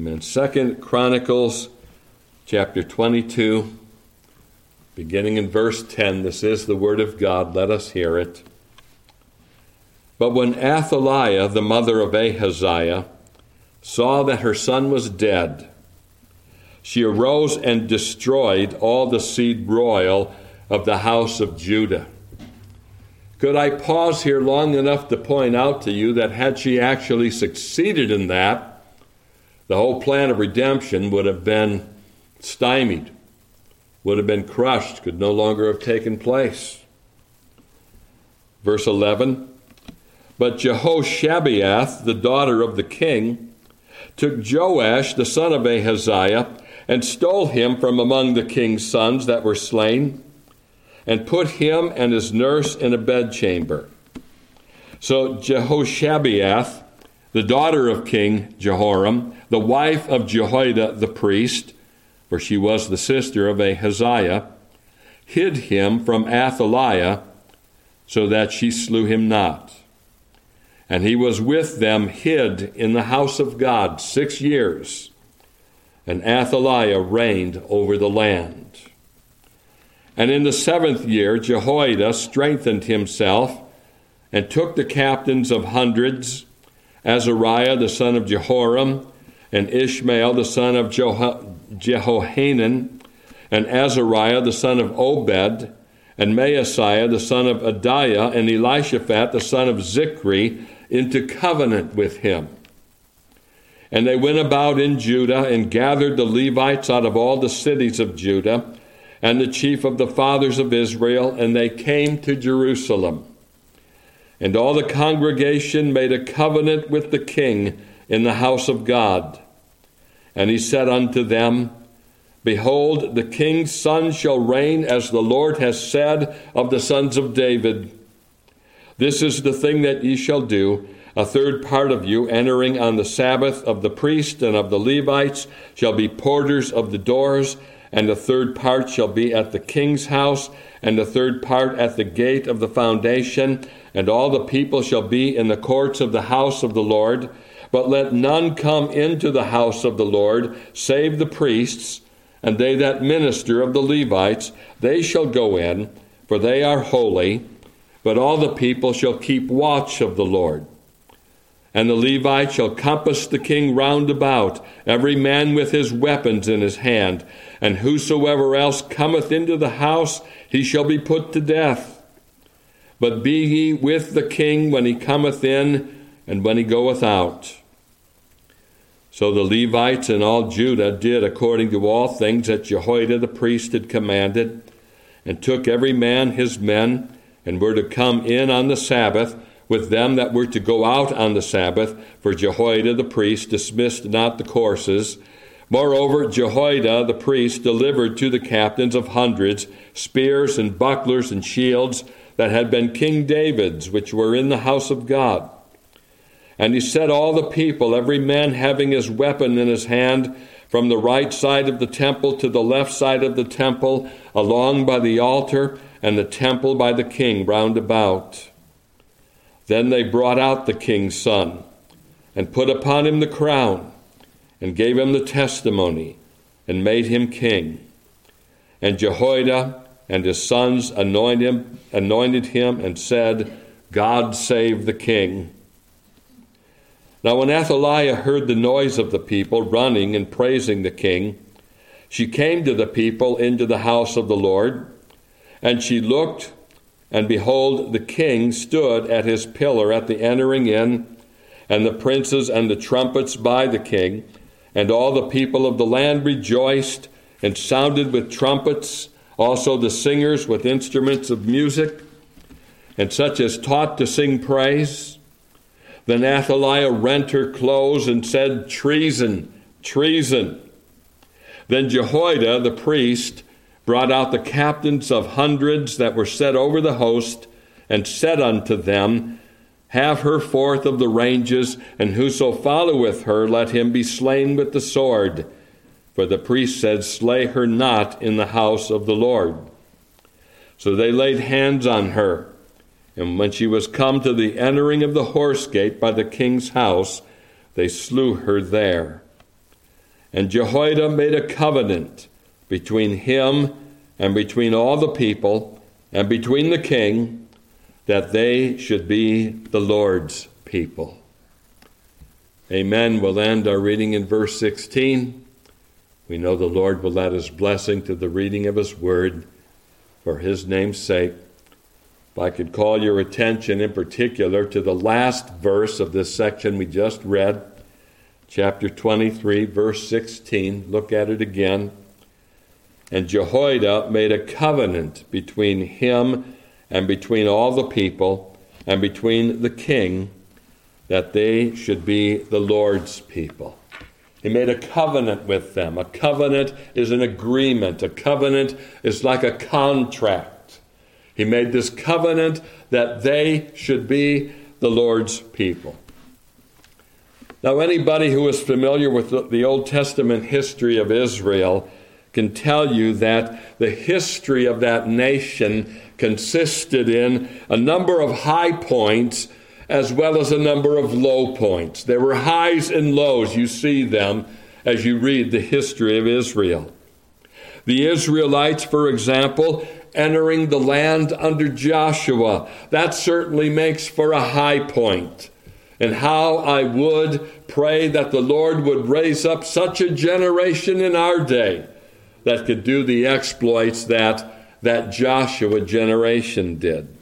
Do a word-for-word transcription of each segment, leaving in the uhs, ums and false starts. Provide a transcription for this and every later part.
Amen. Second Chronicles chapter twenty-two, beginning in verse ten. This is the word of God. Let us hear it. But when Athaliah, the mother of Ahaziah, saw that her son was dead, she arose and destroyed all the seed royal of the house of Judah. Could I pause here long enough to point out to you that had she actually succeeded in that, the whole plan of redemption would have been stymied, would have been crushed, could no longer have taken place. Verse eleven, but Jehoshabeath, the daughter of the king, took Joash, the son of Ahaziah, and stole him from among the king's sons that were slain, and put him and his nurse in a bedchamber. So Jehoshabeath, the daughter of King Jehoram, the wife of Jehoiada the priest, for she was the sister of Ahaziah, hid him from Athaliah, so that she slew him not. And he was with them hid in the house of God six years, and Athaliah reigned over the land. And in the seventh year, Jehoiada strengthened himself and took the captains of hundreds, Azariah the son of Jehoram, and Ishmael the son of Jehohanan, and Azariah the son of Obed, and Maaseiah the son of Adiah, and Elishaphat the son of Zikri, into covenant with him. And they went about in Judah and gathered the Levites out of all the cities of Judah, and the chief of the fathers of Israel, and they came to Jerusalem. And all the congregation made a covenant with the king in the house of God. And he said unto them, behold, the king's son shall reign as the Lord has said of the sons of David. This is the thing that ye shall do. A third part of you entering on the Sabbath of the priest and of the Levites shall be porters of the doors, and the third part shall be at the king's house, and the third part at the gate of the foundation, and all the people shall be in the courts of the house of the Lord. But let none come into the house of the Lord, save the priests, and they that minister of the Levites, they shall go in, for they are holy. But all the people shall keep watch of the Lord. And the Levites shall compass the king round about, every man with his weapons in his hand. And whosoever else cometh into the house, he shall be put to death. But be ye with the king when he cometh in, and when he goeth out. So the Levites and all Judah did according to all things that Jehoiada the priest had commanded, and took every man his men, and were to come in on the Sabbath, with them that were to go out on the Sabbath, for Jehoiada the priest dismissed not the courses. Moreover, Jehoiada the priest delivered to the captains of hundreds spears and bucklers and shields that had been King David's, which were in the house of God. And he set all the people, every man having his weapon in his hand, from the right side of the temple to the left side of the temple, along by the altar, and the temple by the king round about. Then they brought out the king's son, and put upon him the crown, and gave him the testimony, and made him king. And Jehoiada and his sons anointed him, anointed him and said, God save the king. Now when Athaliah heard the noise of the people running and praising the king, she came to the people into the house of the Lord, and she looked, and behold, the king stood at his pillar at the entering in, and the princes and the trumpets by the king, and all the people of the land rejoiced, and sounded with trumpets, also the singers with instruments of music, and such as taught to sing praise. Then Athaliah rent her clothes and said, treason, treason. Then Jehoiada the priest brought out the captains of hundreds that were set over the host, and said unto them, have her forth of the ranges, and whoso followeth her, let him be slain with the sword. For the priest said, slay her not in the house of the Lord. So they laid hands on her. And when she was come to the entering of the horse gate by the king's house, they slew her there. And Jehoiada made a covenant between him and between all the people and between the king that they should be the Lord's people. Amen. We'll end our reading in verse sixteen. We know the Lord will add his blessing to the reading of his word for his name's sake. If I could call your attention in particular to the last verse of this section we just read, chapter twenty-three, verse sixteen. Look at it again. And Jehoiada made a covenant between him and between all the people and between the king that they should be the Lord's people. He made a covenant with them. A covenant is an agreement. A covenant is like a contract. He made this covenant that they should be the Lord's people. Now, anybody who is familiar with the Old Testament history of Israel can tell you that the history of that nation consisted in a number of high points as well as a number of low points. There were highs and lows. You see them as you read the history of Israel. The Israelites, for example, entering the land under Joshua, that certainly makes for a high point. And how I would pray that the Lord would raise up such a generation in our day that could do the exploits that that Joshua generation did.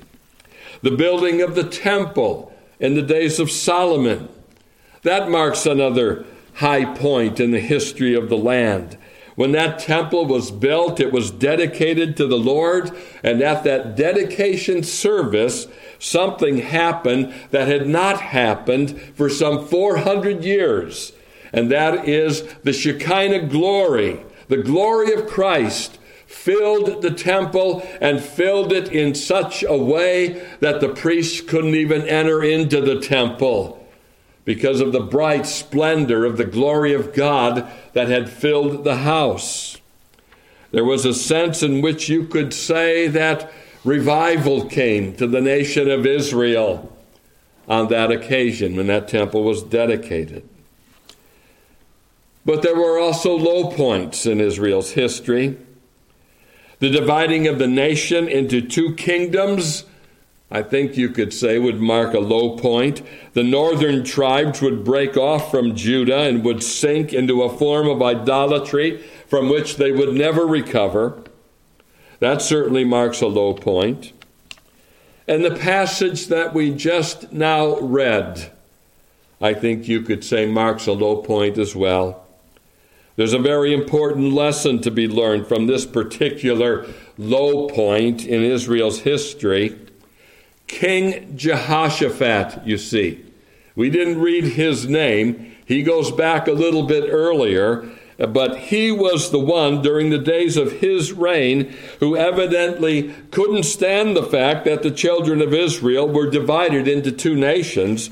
The building of the temple in the days of Solomon, that marks another high point in the history of the land. When that temple was built, it was dedicated to the Lord, and at that dedication service, something happened that had not happened for some four hundred years, and that is the Shekinah glory. The glory of Christ filled the temple and filled it in such a way that the priests couldn't even enter into the temple because of the bright splendor of the glory of God that had filled the house. There was a sense in which you could say that revival came to the nation of Israel on that occasion when that temple was dedicated. But there were also low points in Israel's history. The dividing of the nation into two kingdoms, I think you could say, would mark a low point. The northern tribes would break off from Judah and would sink into a form of idolatry from which they would never recover. That certainly marks a low point. And the passage that we just now read, I think you could say, marks a low point as well. There's a very important lesson to be learned from this particular low point in Israel's history. King Jehoshaphat, you see. We didn't read his name. He goes back a little bit earlier, but he was the one during the days of his reign who evidently couldn't stand the fact that the children of Israel were divided into two nations.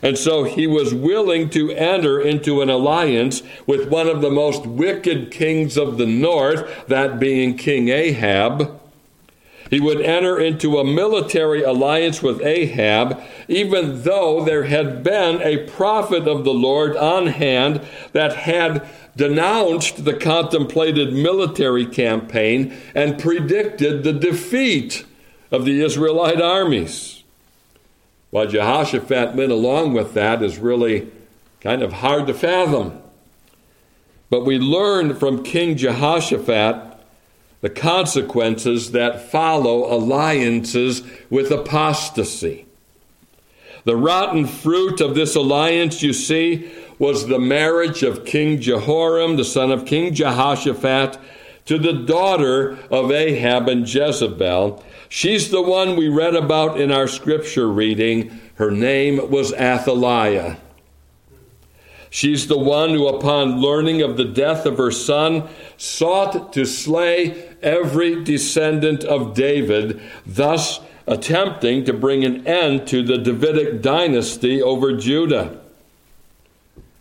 And so he was willing to enter into an alliance with one of the most wicked kings of the north, that being King Ahab. He would enter into a military alliance with Ahab, even though there had been a prophet of the Lord on hand that had denounced the contemplated military campaign and predicted the defeat of the Israelite armies. Why Jehoshaphat went along with that is really kind of hard to fathom. But we learn from King Jehoshaphat the consequences that follow alliances with apostasy. The rotten fruit of this alliance, you see, was the marriage of King Jehoram, the son of King Jehoshaphat, to the daughter of Ahab and Jezebel. She's the one we read about in our scripture reading. Her name was Athaliah. She's the one who, upon learning of the death of her son, sought to slay every descendant of David, thus attempting to bring an end to the Davidic dynasty over Judah.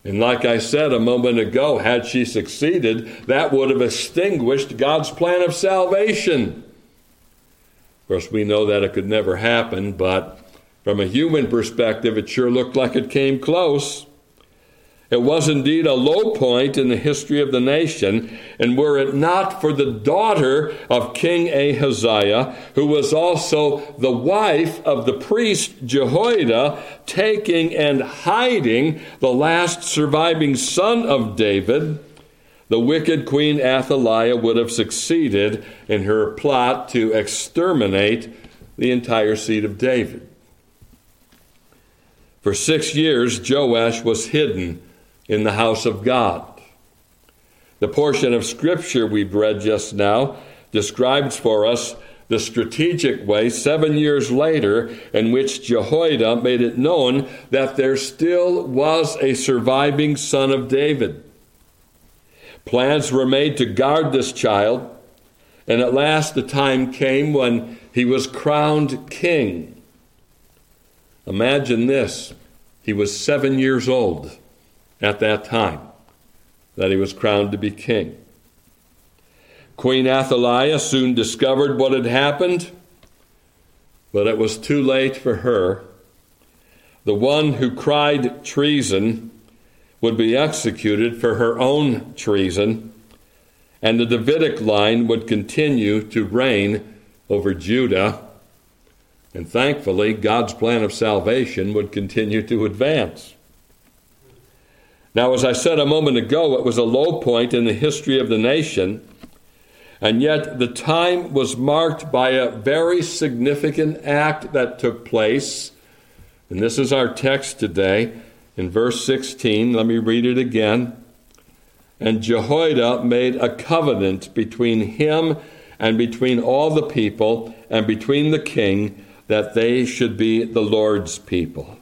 And like I said a moment ago, had she succeeded, that would have extinguished God's plan of salvation. Of course, we know that it could never happen, but from a human perspective, it sure looked like it came close. It was indeed a low point in the history of the nation, and were it not for the daughter of King Ahaziah, who was also the wife of the priest Jehoiada, taking and hiding the last surviving son of David, the wicked Queen Athaliah would have succeeded in her plot to exterminate the entire seed of David. For six years, Joash was hidden in the house of God. The portion of Scripture we've read just now describes for us the strategic way seven years later in which Jehoiada made it known that there still was a surviving son of David. Plans were made to guard this child, and at last the time came when he was crowned king. Imagine this. He was seven years old at that time that he was crowned to be king. Queen Athaliah soon discovered what had happened, but it was too late for her. The one who cried treason would be executed for her own treason, and the Davidic line would continue to reign over Judah. And thankfully, God's plan of salvation would continue to advance. Now, as I said a moment ago, it was a low point in the history of the nation, and yet the time was marked by a very significant act that took place. And this is our text today. In verse sixteen, let me read it again. And Jehoiada made a covenant between him and between all the people and between the king that they should be the Lord's people.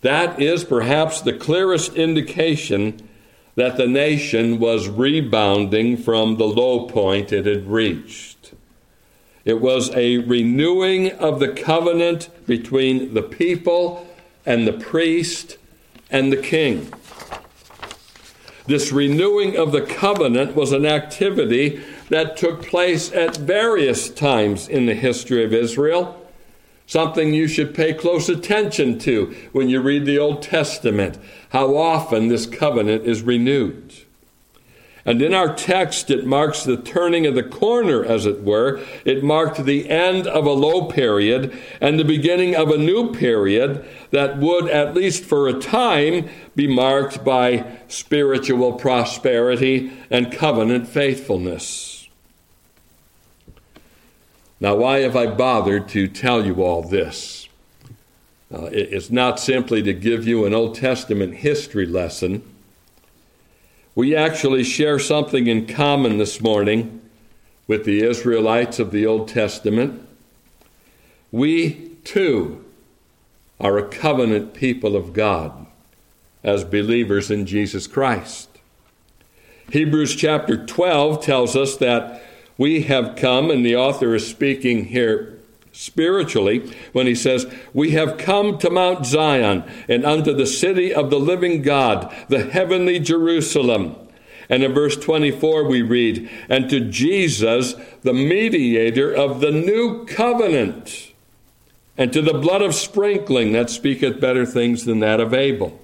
That is perhaps the clearest indication that the nation was rebounding from the low point it had reached. It was a renewing of the covenant between the people and the priest and the king. This renewing of the covenant was an activity that took place at various times in the history of Israel, something you should pay close attention to when you read the Old Testament, how often this covenant is renewed. And in our text, it marks the turning of the corner, as it were. It marked the end of a low period and the beginning of a new period that would, at least for a time, be marked by spiritual prosperity and covenant faithfulness. Now, why have I bothered to tell you all this? Uh, it's not simply to give you an Old Testament history lesson. We actually share something in common this morning with the Israelites of the Old Testament. We, too, are a covenant people of God as believers in Jesus Christ. Hebrews chapter twelve tells us that we have come, and the author is speaking here spiritually, when he says, we have come to Mount Zion and unto the city of the living God, the heavenly Jerusalem. And in verse twenty-four we read, and to Jesus, the mediator of the new covenant, and to the blood of sprinkling that speaketh better things than that of Abel.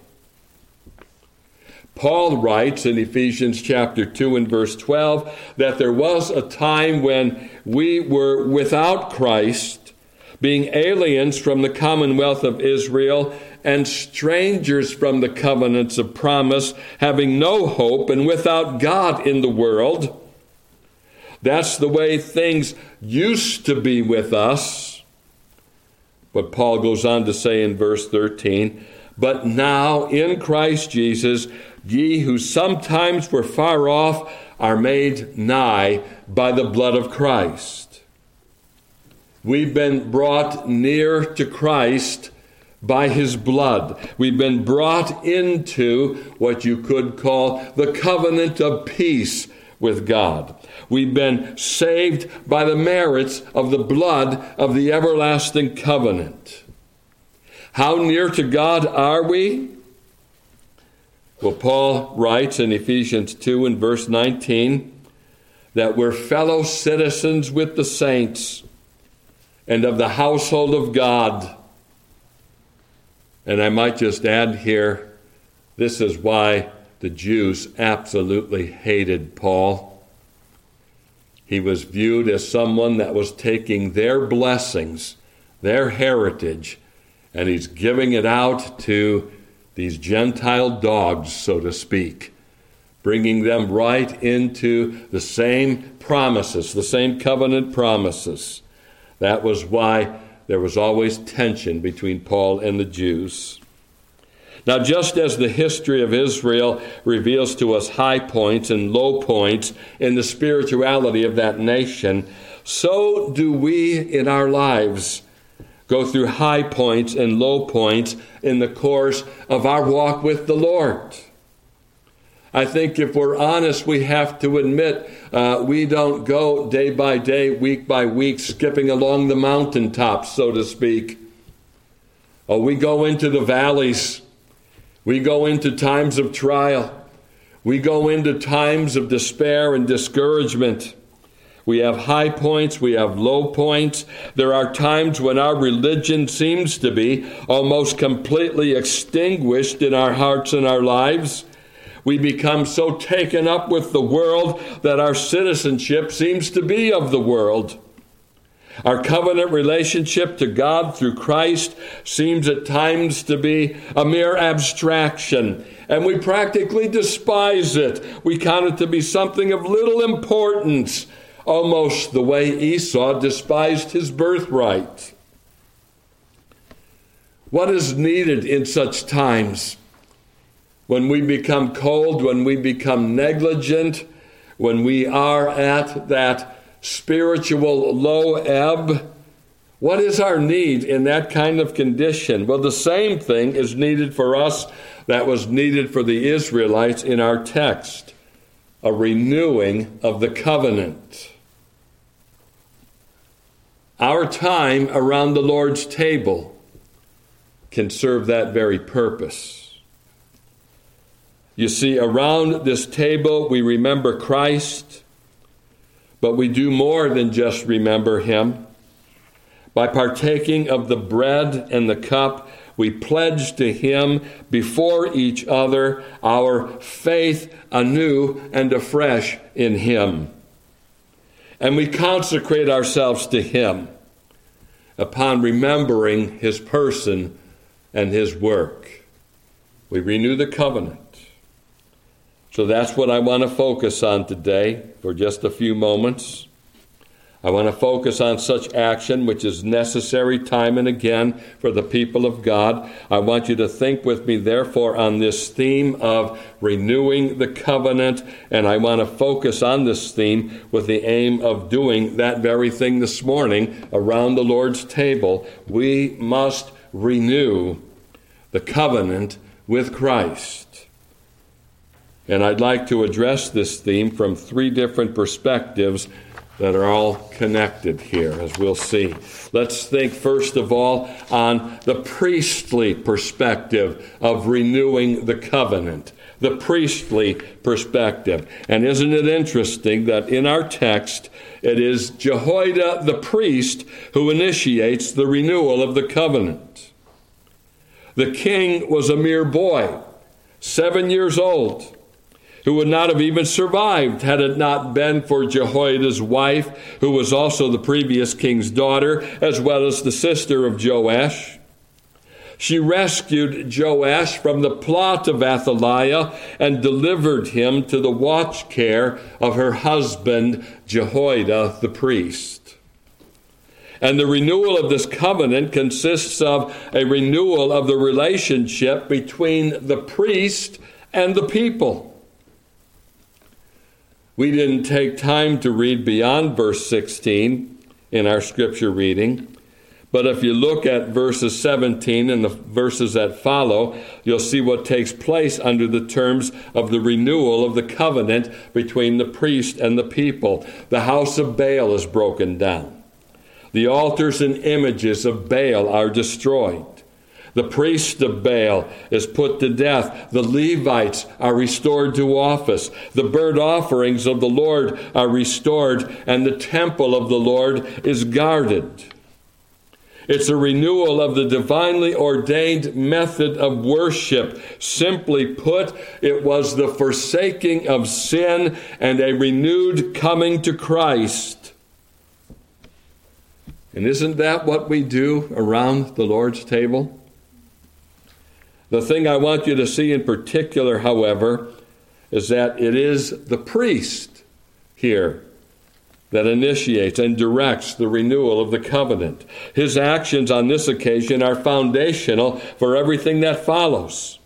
Paul writes in Ephesians chapter two and verse twelve that there was a time when we were without Christ, being aliens from the commonwealth of Israel and strangers from the covenants of promise, having no hope and without God in the world. That's the way things used to be with us. But Paul goes on to say in verse thirteen, but now in Christ Jesus, ye who sometimes were far off are made nigh by the blood of Christ. We've been brought near to Christ by his blood. We've been brought into what you could call the covenant of peace with God. We've been saved by the merits of the blood of the everlasting covenant. How near to God are we? Well, Paul writes in Ephesians two and verse nineteen that we're fellow citizens with the saints and of the household of God. And I might just add here This is why the Jews absolutely hated Paul. He was viewed as someone that was taking their blessings, their heritage, and he's giving it out to these Gentile dogs, so to speak, bringing them right into the same promises, the same covenant promises. That was why there was always tension between Paul and the Jews. Now, just as the history of Israel reveals to us high points and low points in the spirituality of that nation, so do we in our lives go through high points and low points in the course of our walk with the Lord. I think if we're honest, we have to admit uh, we don't go day by day, week by week, skipping along the mountaintops, so to speak. Oh, we go into the valleys. We go into times of trial. We go into times of despair and discouragement. We have high points. We have low points. There are times when our religion seems to be almost completely extinguished in our hearts and our lives. We become so taken up with the world that our citizenship seems to be of the world. Our covenant relationship to God through Christ seems at times to be a mere abstraction, and we practically despise it. We count it to be something of little importance, almost the way Esau despised his birthright. What is needed in such times? When we become cold, when we become negligent, when we are at that spiritual low ebb, what is our need in that kind of condition? Well, the same thing is needed for us that was needed for the Israelites in our text, a renewing of the covenant. Our time around the Lord's table can serve that very purpose. You see, around this table, we remember Christ, but we do more than just remember him. By partaking of the bread and the cup, we pledge to him before each other our faith anew and afresh in him. And we consecrate ourselves to him upon remembering his person and his work. We renew the covenant. So that's what I want to focus on today for just a few moments. I want to focus on such action which is necessary time and again for the people of God. I want you to think with me, therefore, on this theme of renewing the covenant, and I want to focus on this theme with the aim of doing that very thing this morning around the Lord's table. We must renew the covenant with Christ. And I'd like to address this theme from three different perspectives that are all connected here, as we'll see. Let's think, first of all, on the priestly perspective of renewing the covenant. The priestly perspective. And isn't it interesting that in our text, it is Jehoiada the priest who initiates the renewal of the covenant. The king was a mere boy, seven years old, who would not have even survived had it not been for Jehoiada's wife, who was also the previous king's daughter, as well as the sister of Joash. She rescued Joash from the plot of Athaliah and delivered him to the watch care of her husband, Jehoiada the priest. And the renewal of this covenant consists of a renewal of the relationship between the priest and the people. We didn't take time to read beyond verse sixteen in our scripture reading, but if you look at verses seventeen and the verses that follow, you'll see what takes place under the terms of the renewal of the covenant between the priest and the people. The house of Baal is broken down. The altars and images of Baal are destroyed. The priest of Baal is put to death. The Levites are restored to office. The burnt offerings of the Lord are restored, and the temple of the Lord is guarded. It's a renewal of the divinely ordained method of worship. Simply put, it was the forsaking of sin and a renewed coming to Christ. And isn't that what we do around the Lord's table? The thing I want you to see in particular, however, is that it is the priest here that initiates and directs the renewal of the covenant. His actions on this occasion are foundational for everything that follows.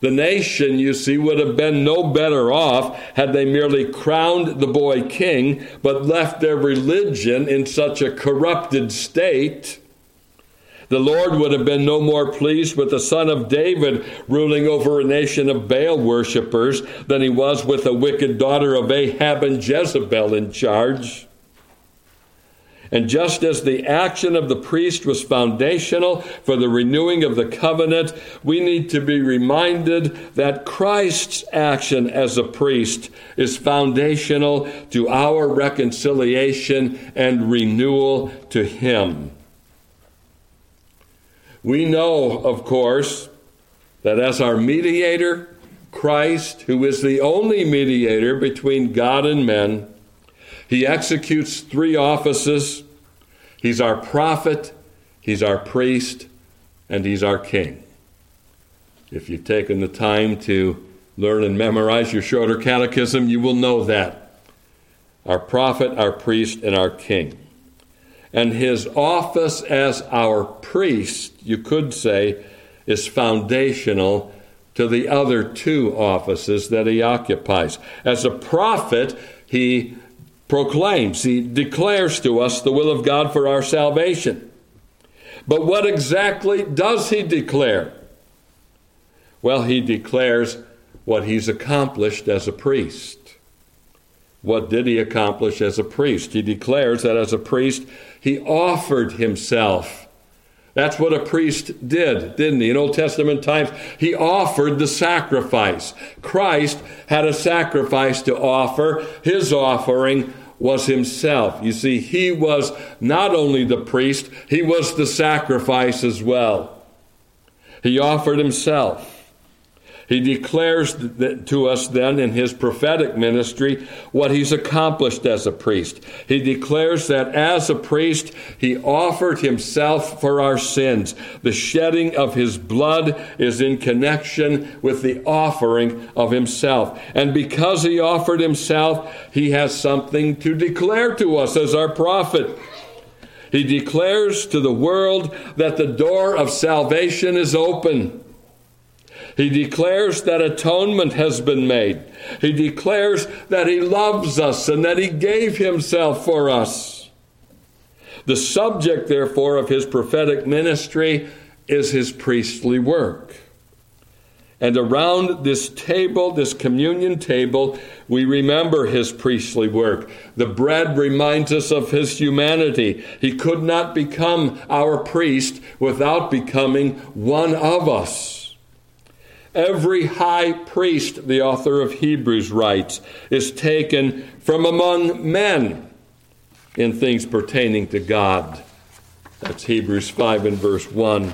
The nation, you see, would have been no better off had they merely crowned the boy king, but left their religion in such a corrupted state. The Lord would have been no more pleased with the son of David ruling over a nation of Baal worshipers than he was with the wicked daughter of Ahab and Jezebel in charge. And just as the action of the priest was foundational for the renewing of the covenant, we need to be reminded that Christ's action as a priest is foundational to our reconciliation and renewal to him. We know, of course, that as our mediator, Christ, who is the only mediator between God and men, he executes three offices. He's our prophet, he's our priest, and he's our king. If you've taken the time to learn and memorize your Shorter Catechism, you will know that. Our prophet, our priest, and our king. And his office as our priest, you could say, is foundational to the other two offices that he occupies. As a prophet, he proclaims, he declares to us the will of God for our salvation. But what exactly does he declare? Well, he declares what he's accomplished as a priest. What did he accomplish as a priest? He declares that as a priest, he offered himself. That's what a priest did, didn't he? In Old Testament times, he offered the sacrifice. Christ had a sacrifice to offer. His offering was himself. You see, he was not only the priest, he was the sacrifice as well. He offered himself. He declares to us then in his prophetic ministry what he's accomplished as a priest. He declares that as a priest, he offered himself for our sins. The shedding of his blood is in connection with the offering of himself. And because he offered himself, he has something to declare to us as our prophet. He declares to the world that the door of salvation is open. He declares that atonement has been made. He declares that he loves us and that he gave himself for us. The subject, therefore, of his prophetic ministry is his priestly work. And around this table, this communion table, we remember his priestly work. The bread reminds us of his humanity. He could not become our priest without becoming one of us. Every high priest, the author of Hebrews writes, is taken from among men in things pertaining to God. That's Hebrews five and verse one.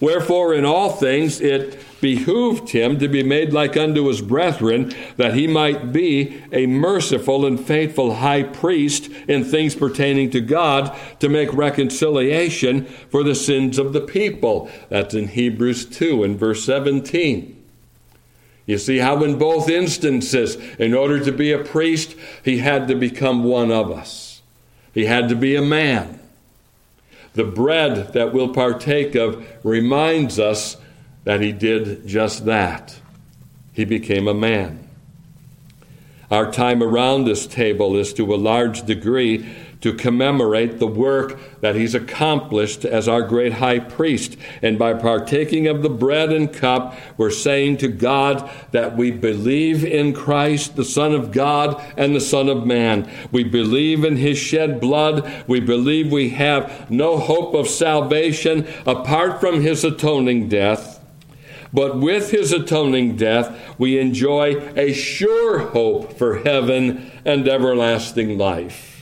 Wherefore, in all things it behooved him to be made like unto his brethren, that he might be a merciful and faithful high priest in things pertaining to God, to make reconciliation for the sins of the people. That's in Hebrews two and verse seventeen. You see how in both instances, in order to be a priest, he had to become one of us. He had to be a man. The bread that we'll partake of reminds us that he did just that. He became a man. Our time around this table is to a large degree to commemorate the work that he's accomplished as our great high priest. And by partaking of the bread and cup, we're saying to God that we believe in Christ, the Son of God and the Son of Man. We believe in his shed blood. We believe we have no hope of salvation apart from his atoning death. But with his atoning death, we enjoy a sure hope for heaven and everlasting life.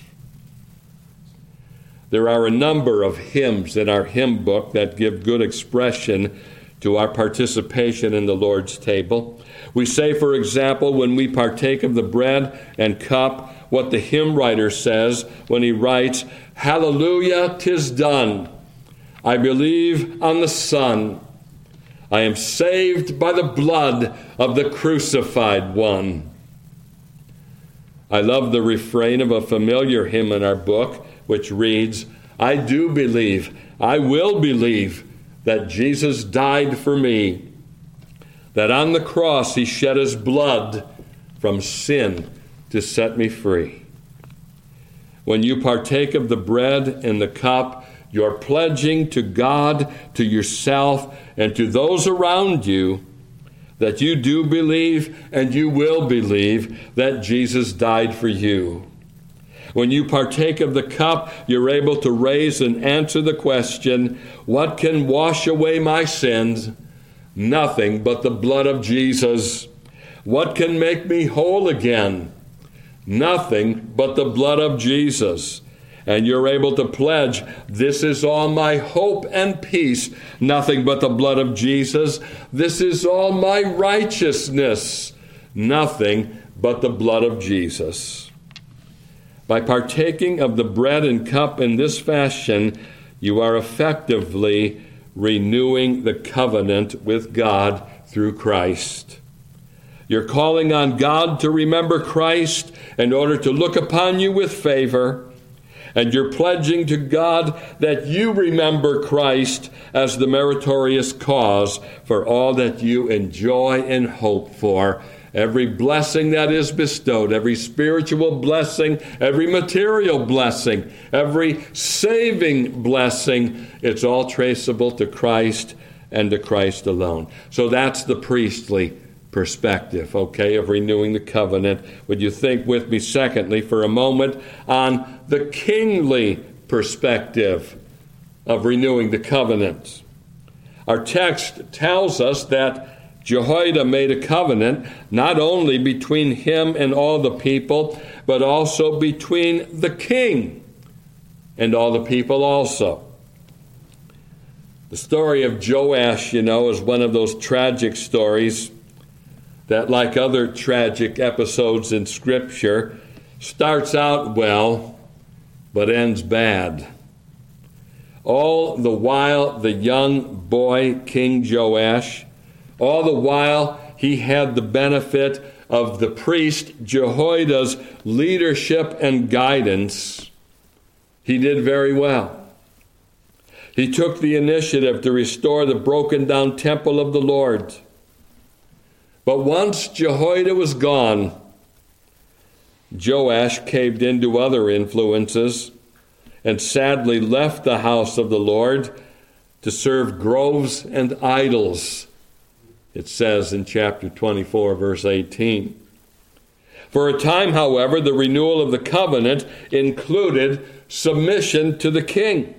There are a number of hymns in our hymn book that give good expression to our participation in the Lord's table. We say, for example, when we partake of the bread and cup, what the hymn writer says when he writes, "Hallelujah, 'tis done. I believe on the Son. I am saved by the blood of the crucified one." I love the refrain of a familiar hymn in our book, which reads, "I do believe, I will believe that Jesus died for me, that on the cross he shed his blood from sin to set me free." When you partake of the bread and the cup, you're pledging to God, to yourself, and to those around you that you do believe and you will believe that Jesus died for you. When you partake of the cup, you're able to raise and answer the question, what can wash away my sins? Nothing but the blood of Jesus. What can make me whole again? Nothing but the blood of Jesus. And you're able to pledge, this is all my hope and peace, nothing but the blood of Jesus. This is all my righteousness, nothing but the blood of Jesus. By partaking of the bread and cup in this fashion, you are effectively renewing the covenant with God through Christ. You're calling on God to remember Christ in order to look upon you with favor. And you're pledging to God that you remember Christ as the meritorious cause for all that you enjoy and hope for. Every blessing that is bestowed, every spiritual blessing, every material blessing, every saving blessing, it's all traceable to Christ and to Christ alone. So that's the priestly perspective, okay, of renewing the covenant. Would you think with me, secondly, for a moment on the kingly perspective of renewing the covenant? Our text tells us that Jehoiada made a covenant not only between him and all the people, but also between the king and all the people also. The story of Joash, you know, is one of those tragic stories that, like other tragic episodes in Scripture, starts out well, but ends bad. All the while, the young boy, King Joash, all the while he had the benefit of the priest Jehoiada's leadership and guidance, he did very well. He took the initiative to restore the broken-down temple of the Lord. But once Jehoiada was gone, Joash caved into other influences and sadly left the house of the Lord to serve groves and idols, it says in chapter twenty-four, verse eighteen. For a time, however, the renewal of the covenant included submission to the king.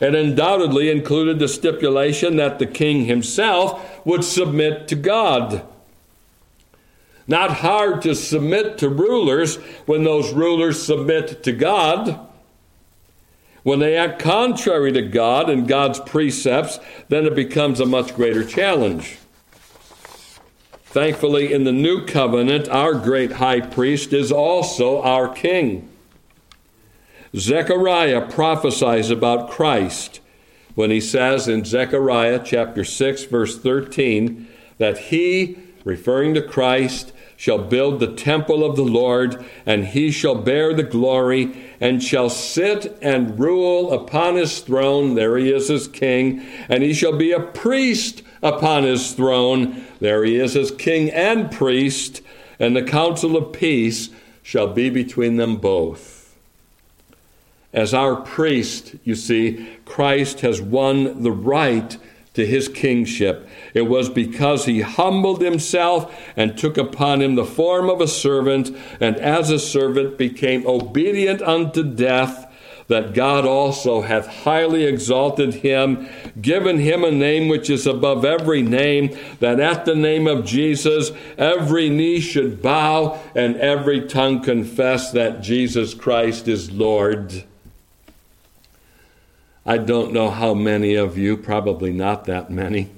It undoubtedly included the stipulation that the king himself would submit to God. Not hard to submit to rulers when those rulers submit to God. When they act contrary to God and God's precepts, then it becomes a much greater challenge. Thankfully, in the new covenant, our great high priest is also our king. Zechariah prophesies about Christ when he says in Zechariah chapter six, verse thirteen, that he, referring to Christ, shall build the temple of the Lord, and he shall bear the glory, and shall sit and rule upon his throne. There he is as king. And he shall be a priest upon his throne. There he is as king and priest. And the council of peace shall be between them both. As our priest, you see, Christ has won the right to his kingship. It was because he humbled himself and took upon him the form of a servant, and as a servant became obedient unto death, that God also hath highly exalted him, given him a name which is above every name, that at the name of Jesus every knee should bow and every tongue confess that Jesus Christ is Lord. I don't know how many of you, probably not that many,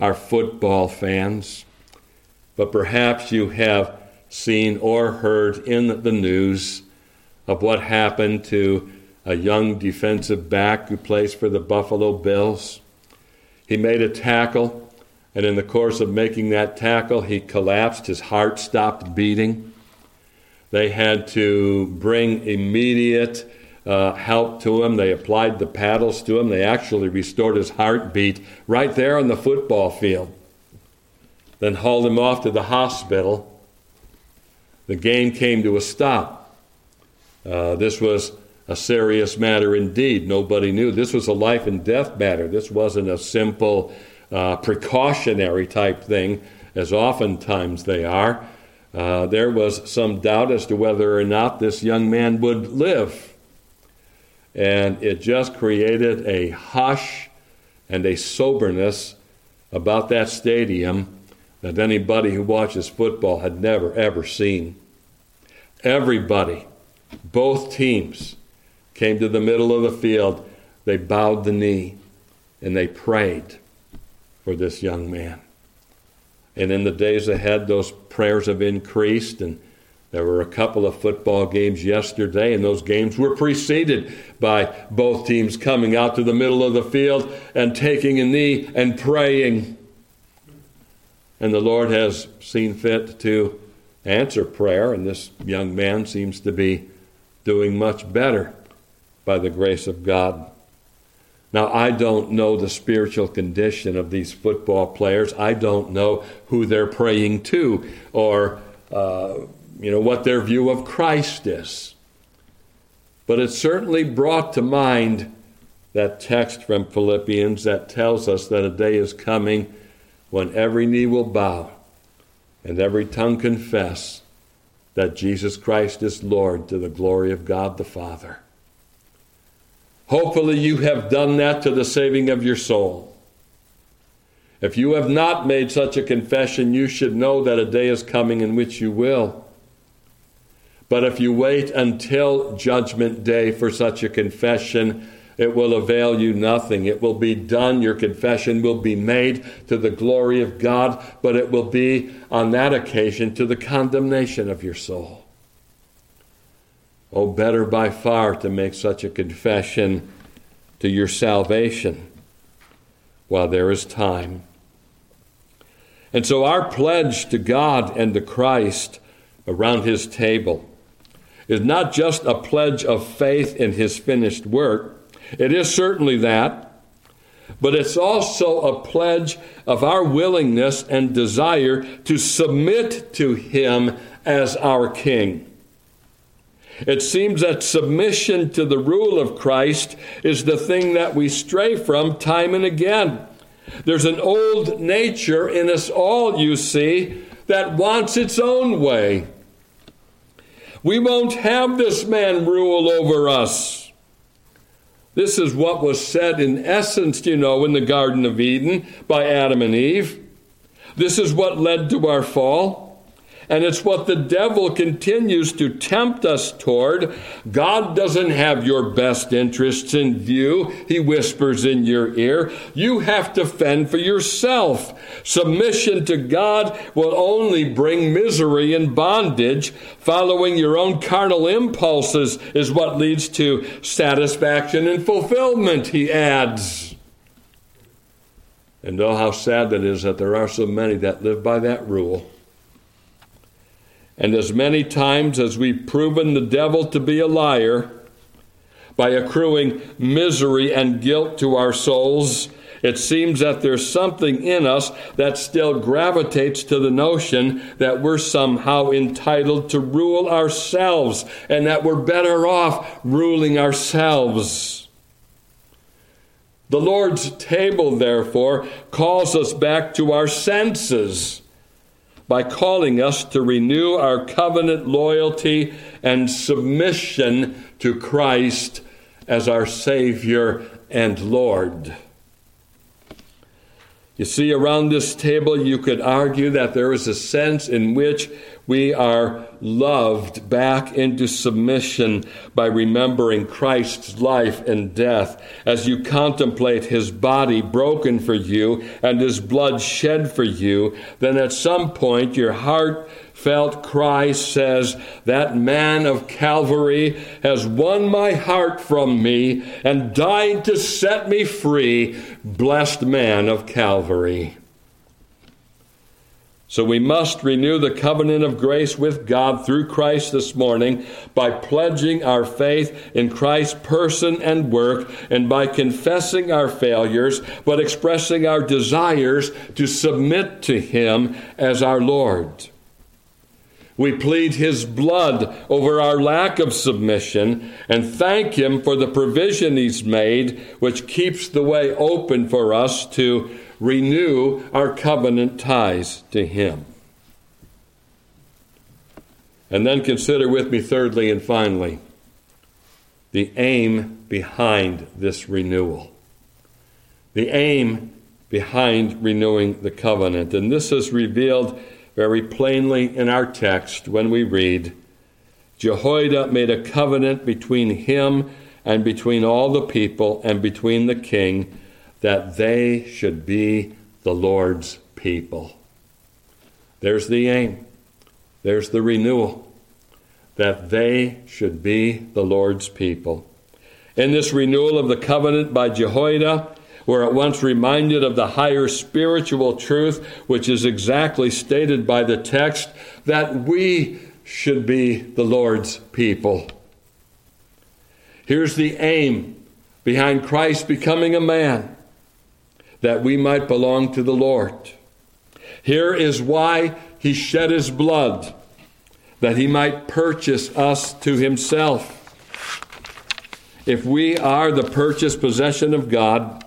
are football fans, but perhaps you have seen or heard in the news of what happened to a young defensive back who plays for the Buffalo Bills. He made a tackle, and in the course of making that tackle, he collapsed. His heart stopped beating. They had to bring immediate Uh, help to him. They applied the paddles to him. They actually restored his heartbeat right there on the football field. Then hauled him off to the hospital. The game came to a stop. Uh, this was a serious matter indeed. Nobody knew. This was a life and death matter. This wasn't a simple uh, precautionary type thing, as oftentimes they are. Uh, there was some doubt as to whether or not this young man would live. And it just created a hush and a soberness about that stadium that anybody who watches football had never, ever seen. Everybody, both teams, came to the middle of the field. They bowed the knee and they prayed for this young man. And in the days ahead, those prayers have increased, and there were a couple of football games yesterday, and those games were preceded by both teams coming out to the middle of the field and taking a knee and praying. And the Lord has seen fit to answer prayer, and this young man seems to be doing much better by the grace of God. Now, I don't know the spiritual condition of these football players. I don't know who they're praying to, or uh, you know, what their view of Christ is. But it certainly brought to mind that text from Philippians that tells us that a day is coming when every knee will bow and every tongue confess that Jesus Christ is Lord, to the glory of God the Father. Hopefully you have done that to the saving of your soul. If you have not made such a confession, you should know that a day is coming in which you will. But if you wait until Judgment Day for such a confession, it will avail you nothing. It will be done. Your confession will be made to the glory of God, but it will be, on that occasion, to the condemnation of your soul. Oh, better by far to make such a confession to your salvation while there is time. And so our pledge to God and to Christ around his table is not just a pledge of faith in his finished work. It is certainly that, but it's also a pledge of our willingness and desire to submit to him as our King. It seems that submission to the rule of Christ is the thing that we stray from time and again. There's an old nature in us all, you see, that wants its own way. We won't have this man rule over us. This is what was said in essence, you know, in the Garden of Eden by Adam and Eve. This is what led to our fall, and it's what the devil continues to tempt us toward. God doesn't have your best interests in view, he whispers in your ear. You have to fend for yourself. Submission to God will only bring misery and bondage. Following your own carnal impulses is what leads to satisfaction and fulfillment, he adds. And oh, how sad that is, that there are so many that live by that rule. And as many times as we've proven the devil to be a liar by accruing misery and guilt to our souls, it seems that there's something in us that still gravitates to the notion that we're somehow entitled to rule ourselves, and that we're better off ruling ourselves. The Lord's table, therefore, calls us back to our senses by calling us to renew our covenant loyalty and submission to Christ as our Savior and Lord. You see, around this table, you could argue that there is a sense in which We are loved back into submission by remembering Christ's life and death. As you contemplate his body broken for you and his blood shed for you, then at some point your heartfelt cry says, "That man of Calvary has won my heart from me and died to set me free, blessed man of Calvary." So we must renew the covenant of grace with God through Christ this morning by pledging our faith in Christ's person and work, and by confessing our failures, but expressing our desires to submit to him as our Lord. We plead his blood over our lack of submission and thank him for the provision he's made, which keeps the way open for us to renew our covenant ties to him. And then consider with me, thirdly and finally, the aim behind this renewal. The aim behind renewing the covenant. And this is revealed very plainly in our text when we read, Jehoiada made a covenant between him and between all the people and between the king, that they should be the Lord's people. There's the aim. There's the renewal. That they should be the Lord's people. In this renewal of the covenant by Jehoiada, we're at once reminded of the higher spiritual truth, which is exactly stated by the text, that we should be the Lord's people. Here's the aim behind Christ becoming a man, that we might belong to the Lord. Here is why he shed his blood, that he might purchase us to himself. If we are the purchased possession of God,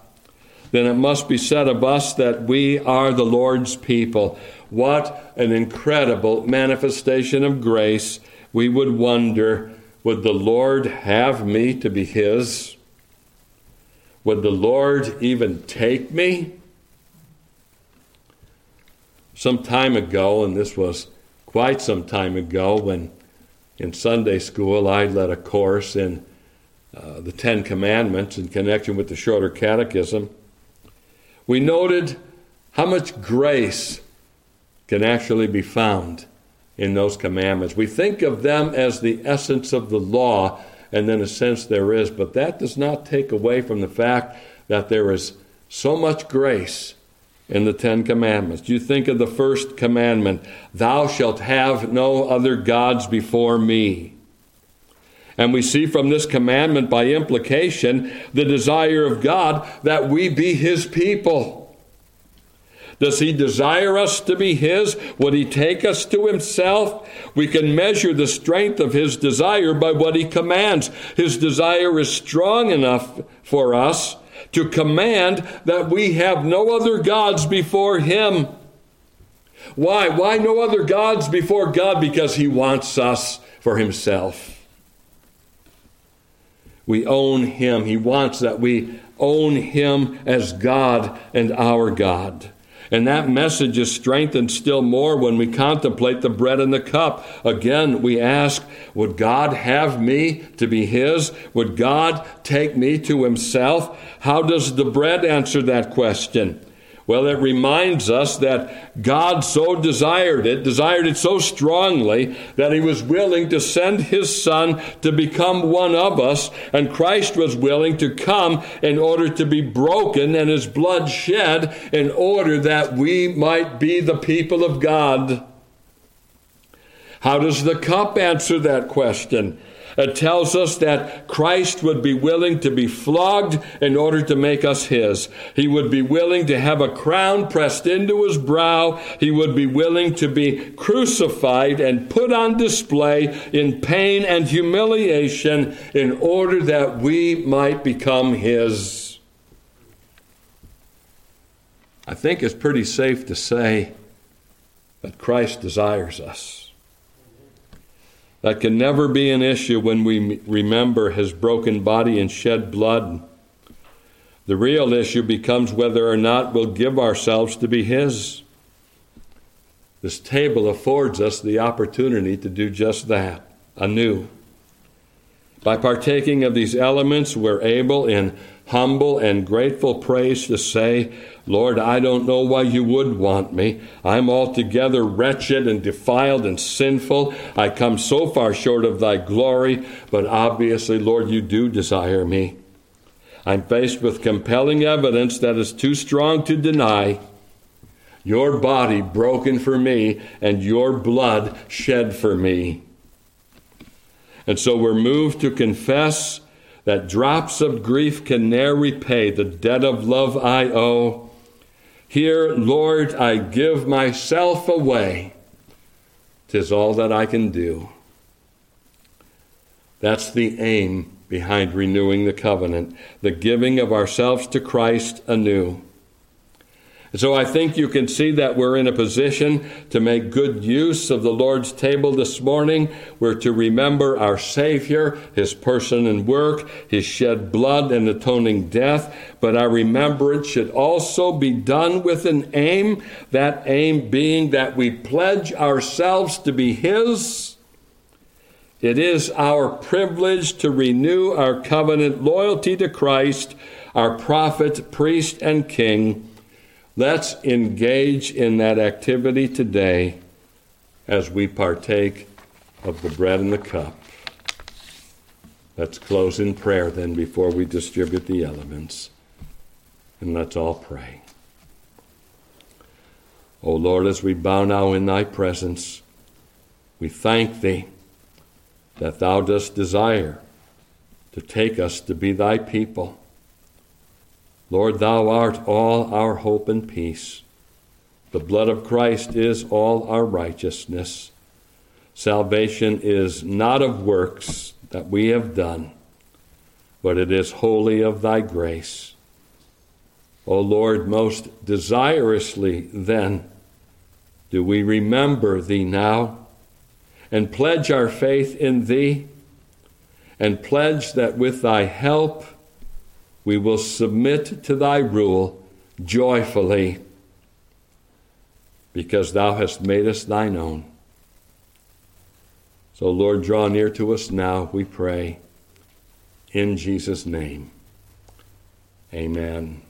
then it must be said of us that we are the Lord's people. What an incredible manifestation of grace. We would wonder, would the Lord have me to be his? Would the Lord even take me? Some time ago, and this was quite some time ago, when in Sunday school I led a course in uh, the Ten Commandments in connection with the Shorter Catechism, we noted how much grace can actually be found in those commandments. We think of them as the essence of the law, and in a sense there is, but that does not take away from the fact that there is so much grace in the Ten Commandments. You think of the first commandment, thou shalt have no other gods before me. And we see from this commandment by implication the desire of God that we be his people. Does he desire us to be his? Would he take us to himself? We can measure the strength of his desire by what he commands. His desire is strong enough for us to command that we have no other gods before him. Why? Why no other gods before God? Because he wants us for himself. We own him. He wants that we own him as God and our God. And that message is strengthened still more when we contemplate the bread and the cup. Again, we ask, would God have me to be his? Would God take me to himself? How does the bread answer that question? Well, it reminds us that God so desired it, desired it so strongly, that he was willing to send his son to become one of us, and Christ was willing to come in order to be broken and his blood shed in order that we might be the people of God. How does the cup answer that question? It tells us that Christ would be willing to be flogged in order to make us his. He would be willing to have a crown pressed into his brow. He would be willing to be crucified and put on display in pain and humiliation in order that we might become his. I think it's pretty safe to say that Christ desires us. That can never be an issue when we remember his broken body and shed blood. The real issue becomes whether or not we'll give ourselves to be his. This table affords us the opportunity to do just that anew. By partaking of these elements, we're able in humble and grateful praise to say, Lord, I don't know why you would want me. I'm altogether wretched and defiled and sinful. I come so far short of thy glory, but obviously, Lord, you do desire me. I'm faced with compelling evidence that is too strong to deny. Your body broken for me and your blood shed for me. And so we're moved to confess that drops of grief can ne'er repay the debt of love I owe. Here, Lord, I give myself away. 'Tis all that I can do. That's the aim behind renewing the covenant, the giving of ourselves to Christ anew. So I think you can see that we're in a position to make good use of the Lord's table this morning. We're to remember our Savior, his person and work, his shed blood and atoning death. But our remembrance should also be done with an aim, that aim being that we pledge ourselves to be his. It is our privilege to renew our covenant loyalty to Christ, our prophet, priest, and king. Let's engage in that activity today as we partake of the bread and the cup. Let's close in prayer then before we distribute the elements. And let's all pray. O Lord, as we bow now in thy presence, we thank thee that thou dost desire to take us to be thy people. Lord, thou art all our hope and peace. The blood of Christ is all our righteousness. Salvation is not of works that we have done, but it is wholly of thy grace. O Lord, most desirously then do we remember thee now and pledge our faith in thee and pledge that with thy help we will submit to thy rule joyfully, because thou hast made us thine own. So, Lord, draw near to us now, we pray, in Jesus' name. Amen.